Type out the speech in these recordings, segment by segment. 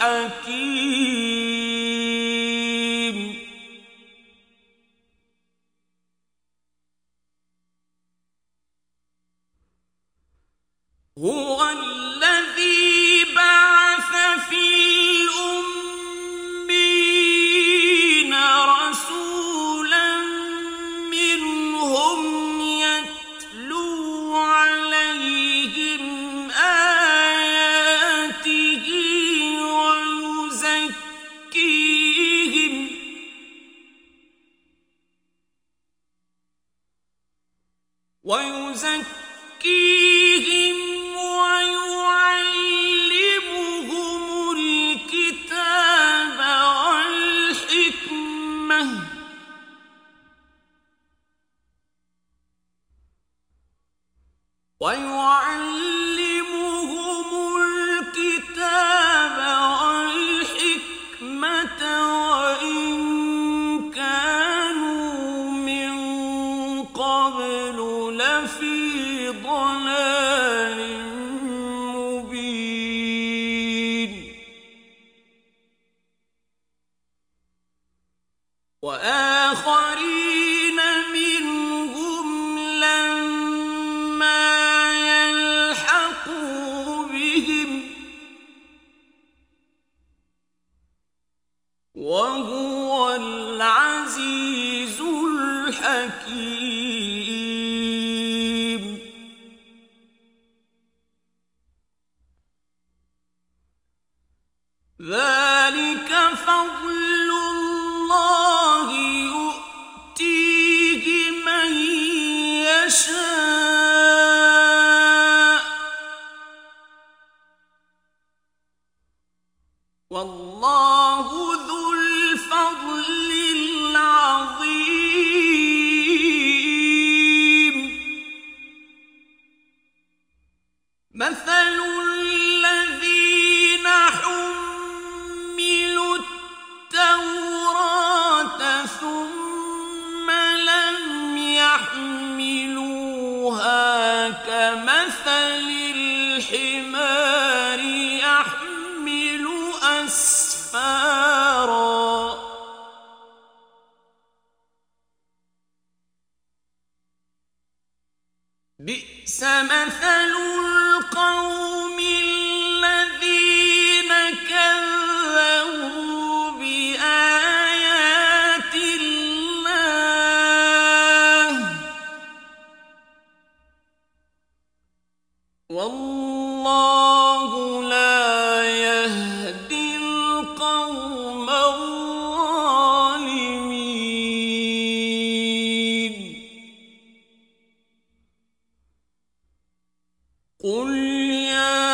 Hakim. Huve ellezî ba'ase fil ummiyyîne rasûlen minhum yetlû aleyhim وَيُزَكِّيهِمْ وَيُعَلِّمُهُمُ الْكِتَابَ وَالْحِكْمَةَ وَإِنْ كَانُوا مِنْ قَبْلُ لَفِي وآخرين منهم لما يلحقوا بهم وهو العزيز الحكيم ذلك فضل الله Vallahu zul fadlil azim Meselul lezine hummilut tevrat thumme lem yahmiluha kemeselil himari أسفارا بئس مثل القوم الذين كذبوا بآيات الله والله لا يهدي قل يا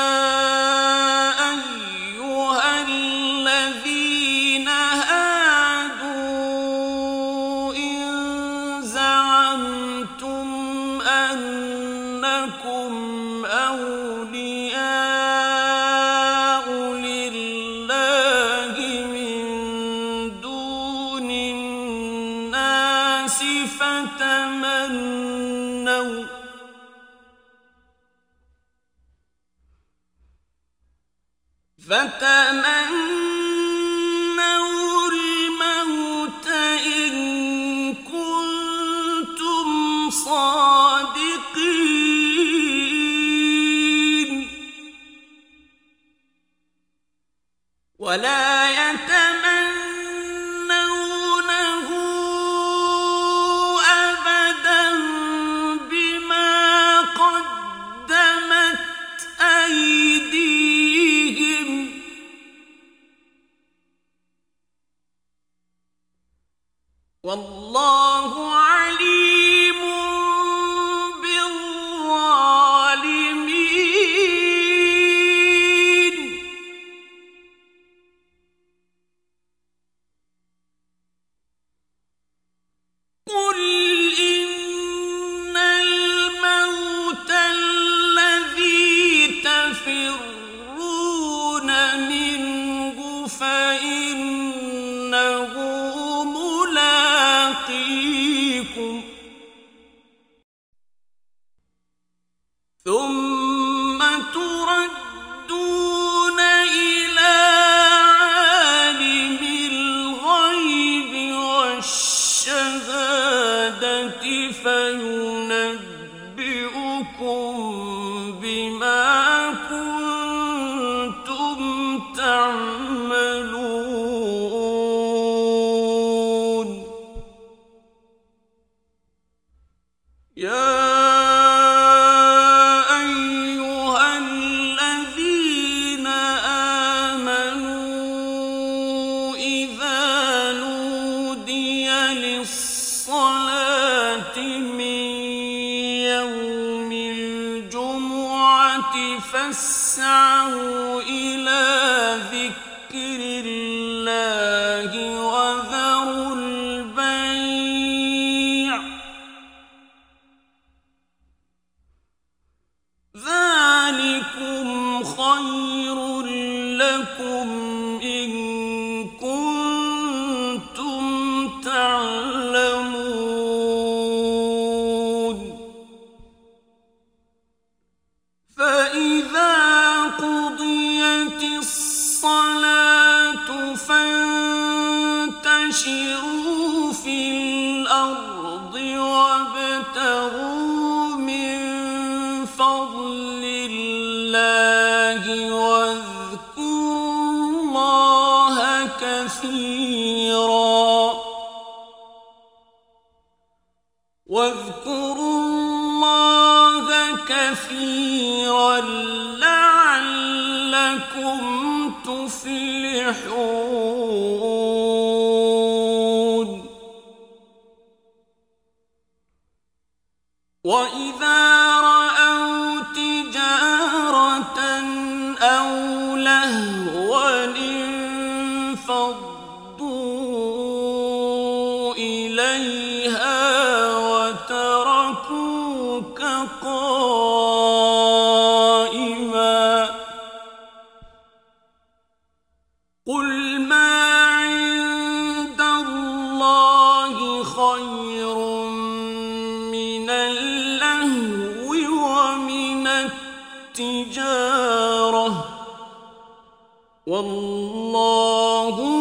أيها الذين هادوا إن زعمتم أنكم أولياء لله من دون الناس فتمنوا فتمنوا الموت إن كنتم صادقين ولا يتمنونه أبدا بما قدمت أيديهم Vallahu alimun bizzalimin Allahu